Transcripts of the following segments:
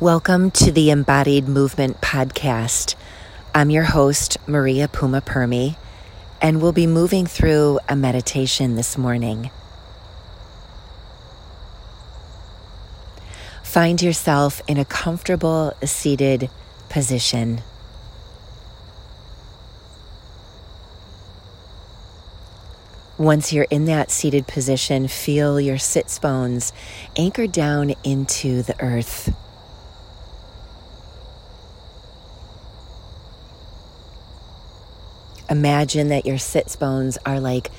Welcome to the Embodied Movement podcast. I'm your host, Maria Puma Permi, and we'll be moving through a meditation this morning. Find yourself in a comfortable seated position. Once you're in that seated position, feel your sits bones anchored down into the earth. Imagine that your sits bones are like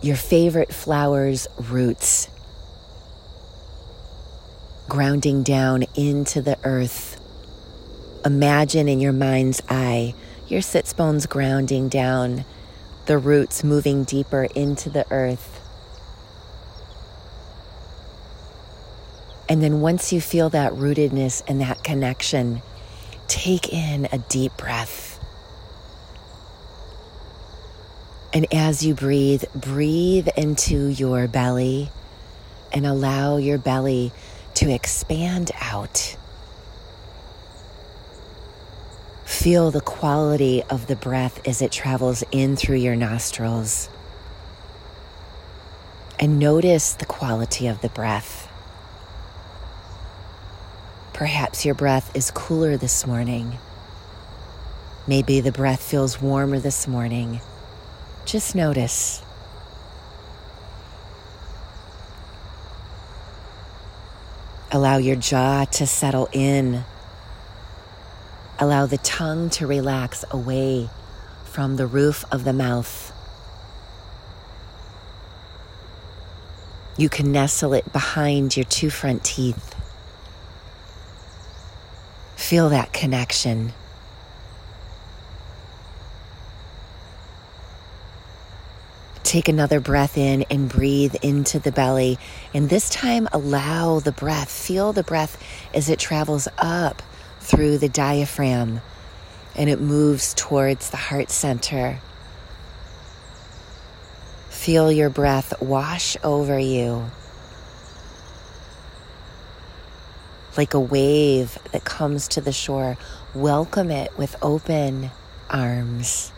your favorite flower's roots, grounding down into the earth. Imagine in your mind's eye your sits bones grounding down, the roots moving deeper into the earth. And then once you feel that rootedness and that connection, take in a deep breath. And as you breathe, breathe into your belly and allow your belly to expand out. Feel the quality of the breath as it travels in through your nostrils. And notice the quality of the breath. Perhaps your breath is cooler this morning. Maybe the breath feels warmer this morning. Just notice. Allow your jaw to settle in. Allow the tongue to relax away from the roof of the mouth. You can nestle it behind your two front teeth. Feel that connection. Take another breath in and breathe into the belly. And this time, allow the breath. Feel the breath as it travels up through the diaphragm and it moves towards the heart center. Feel your breath wash over you like a wave that comes to the shore. Welcome it with open arms.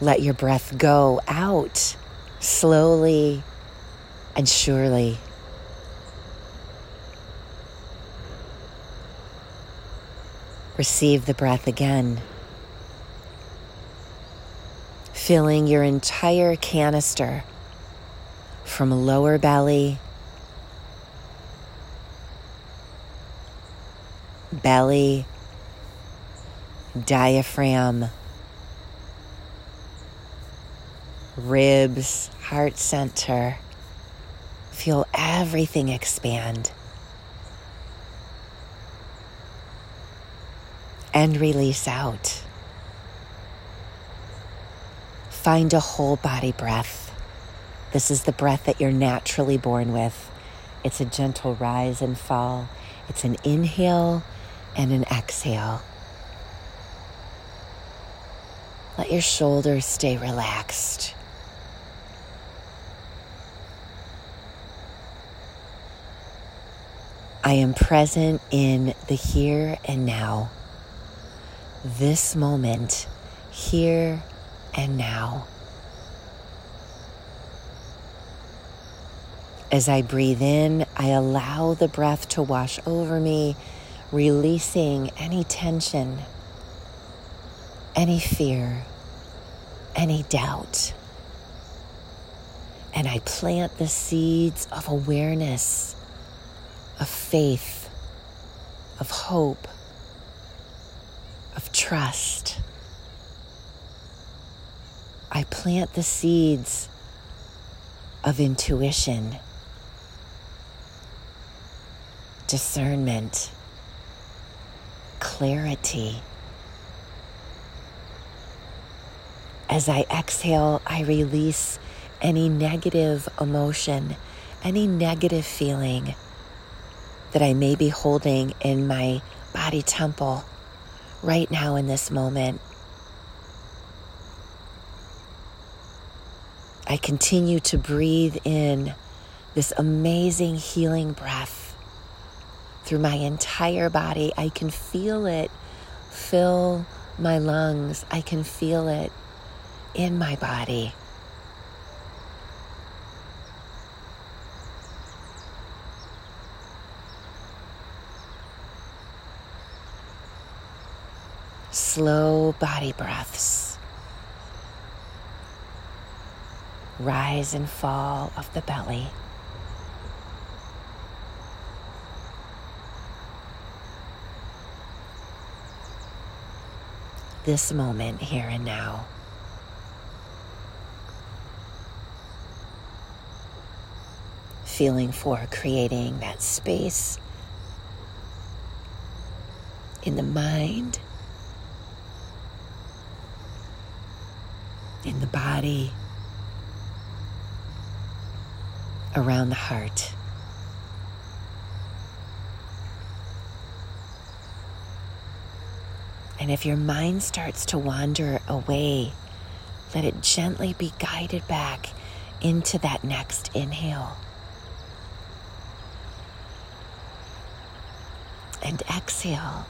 Let your breath go out slowly and surely. Receive the breath again, filling your entire canister from lower belly, diaphragm, ribs, heart center. Feel everything expand. And release out. Find a whole body breath. This is the breath that you're naturally born with. It's a gentle rise and fall. It's an inhale and an exhale. Let your shoulders stay relaxed. I am present in the here and now. This moment, here and now. As I breathe in, I allow the breath to wash over me, releasing any tension, any fear, any doubt. And I plant the seeds of awareness, of faith, of hope, of trust. I plant the seeds of intuition, discernment, clarity. As I exhale, I release any negative emotion, any negative feeling that I may be holding in my body temple right now in this moment. I continue to breathe in this amazing healing breath through my entire body. I can feel it fill my lungs. I can feel it in my body. Slow body breaths. Rise and fall of the belly. This moment here and now. Feeling for creating that space in the mind, in the body, around the heart. And if your mind starts to wander away, let it gently be guided back into that next inhale. And exhale.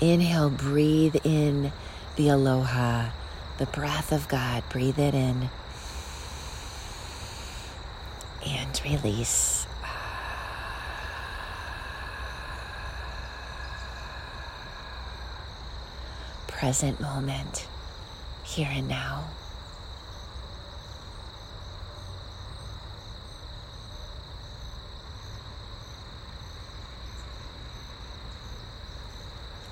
Inhale, breathe in the aloha, the breath of God. Breathe it in. And release. Present moment, here and now.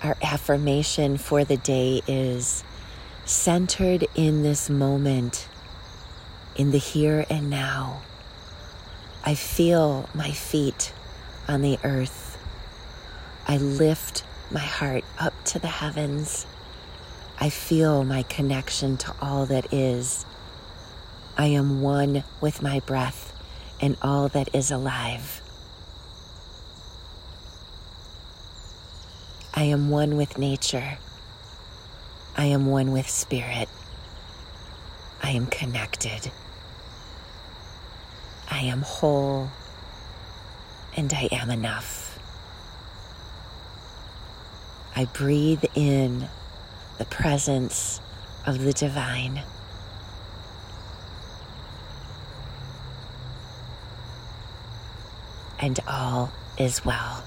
Our affirmation for the day is centered in this moment, in the here and now. I feel my feet on the earth. I lift my heart up to the heavens. I feel my connection to all that is. I am one with my breath and all that is alive. I am one with nature. I am one with spirit. I am connected. I am whole, and I am enough. I breathe in the presence of the divine. And all is well.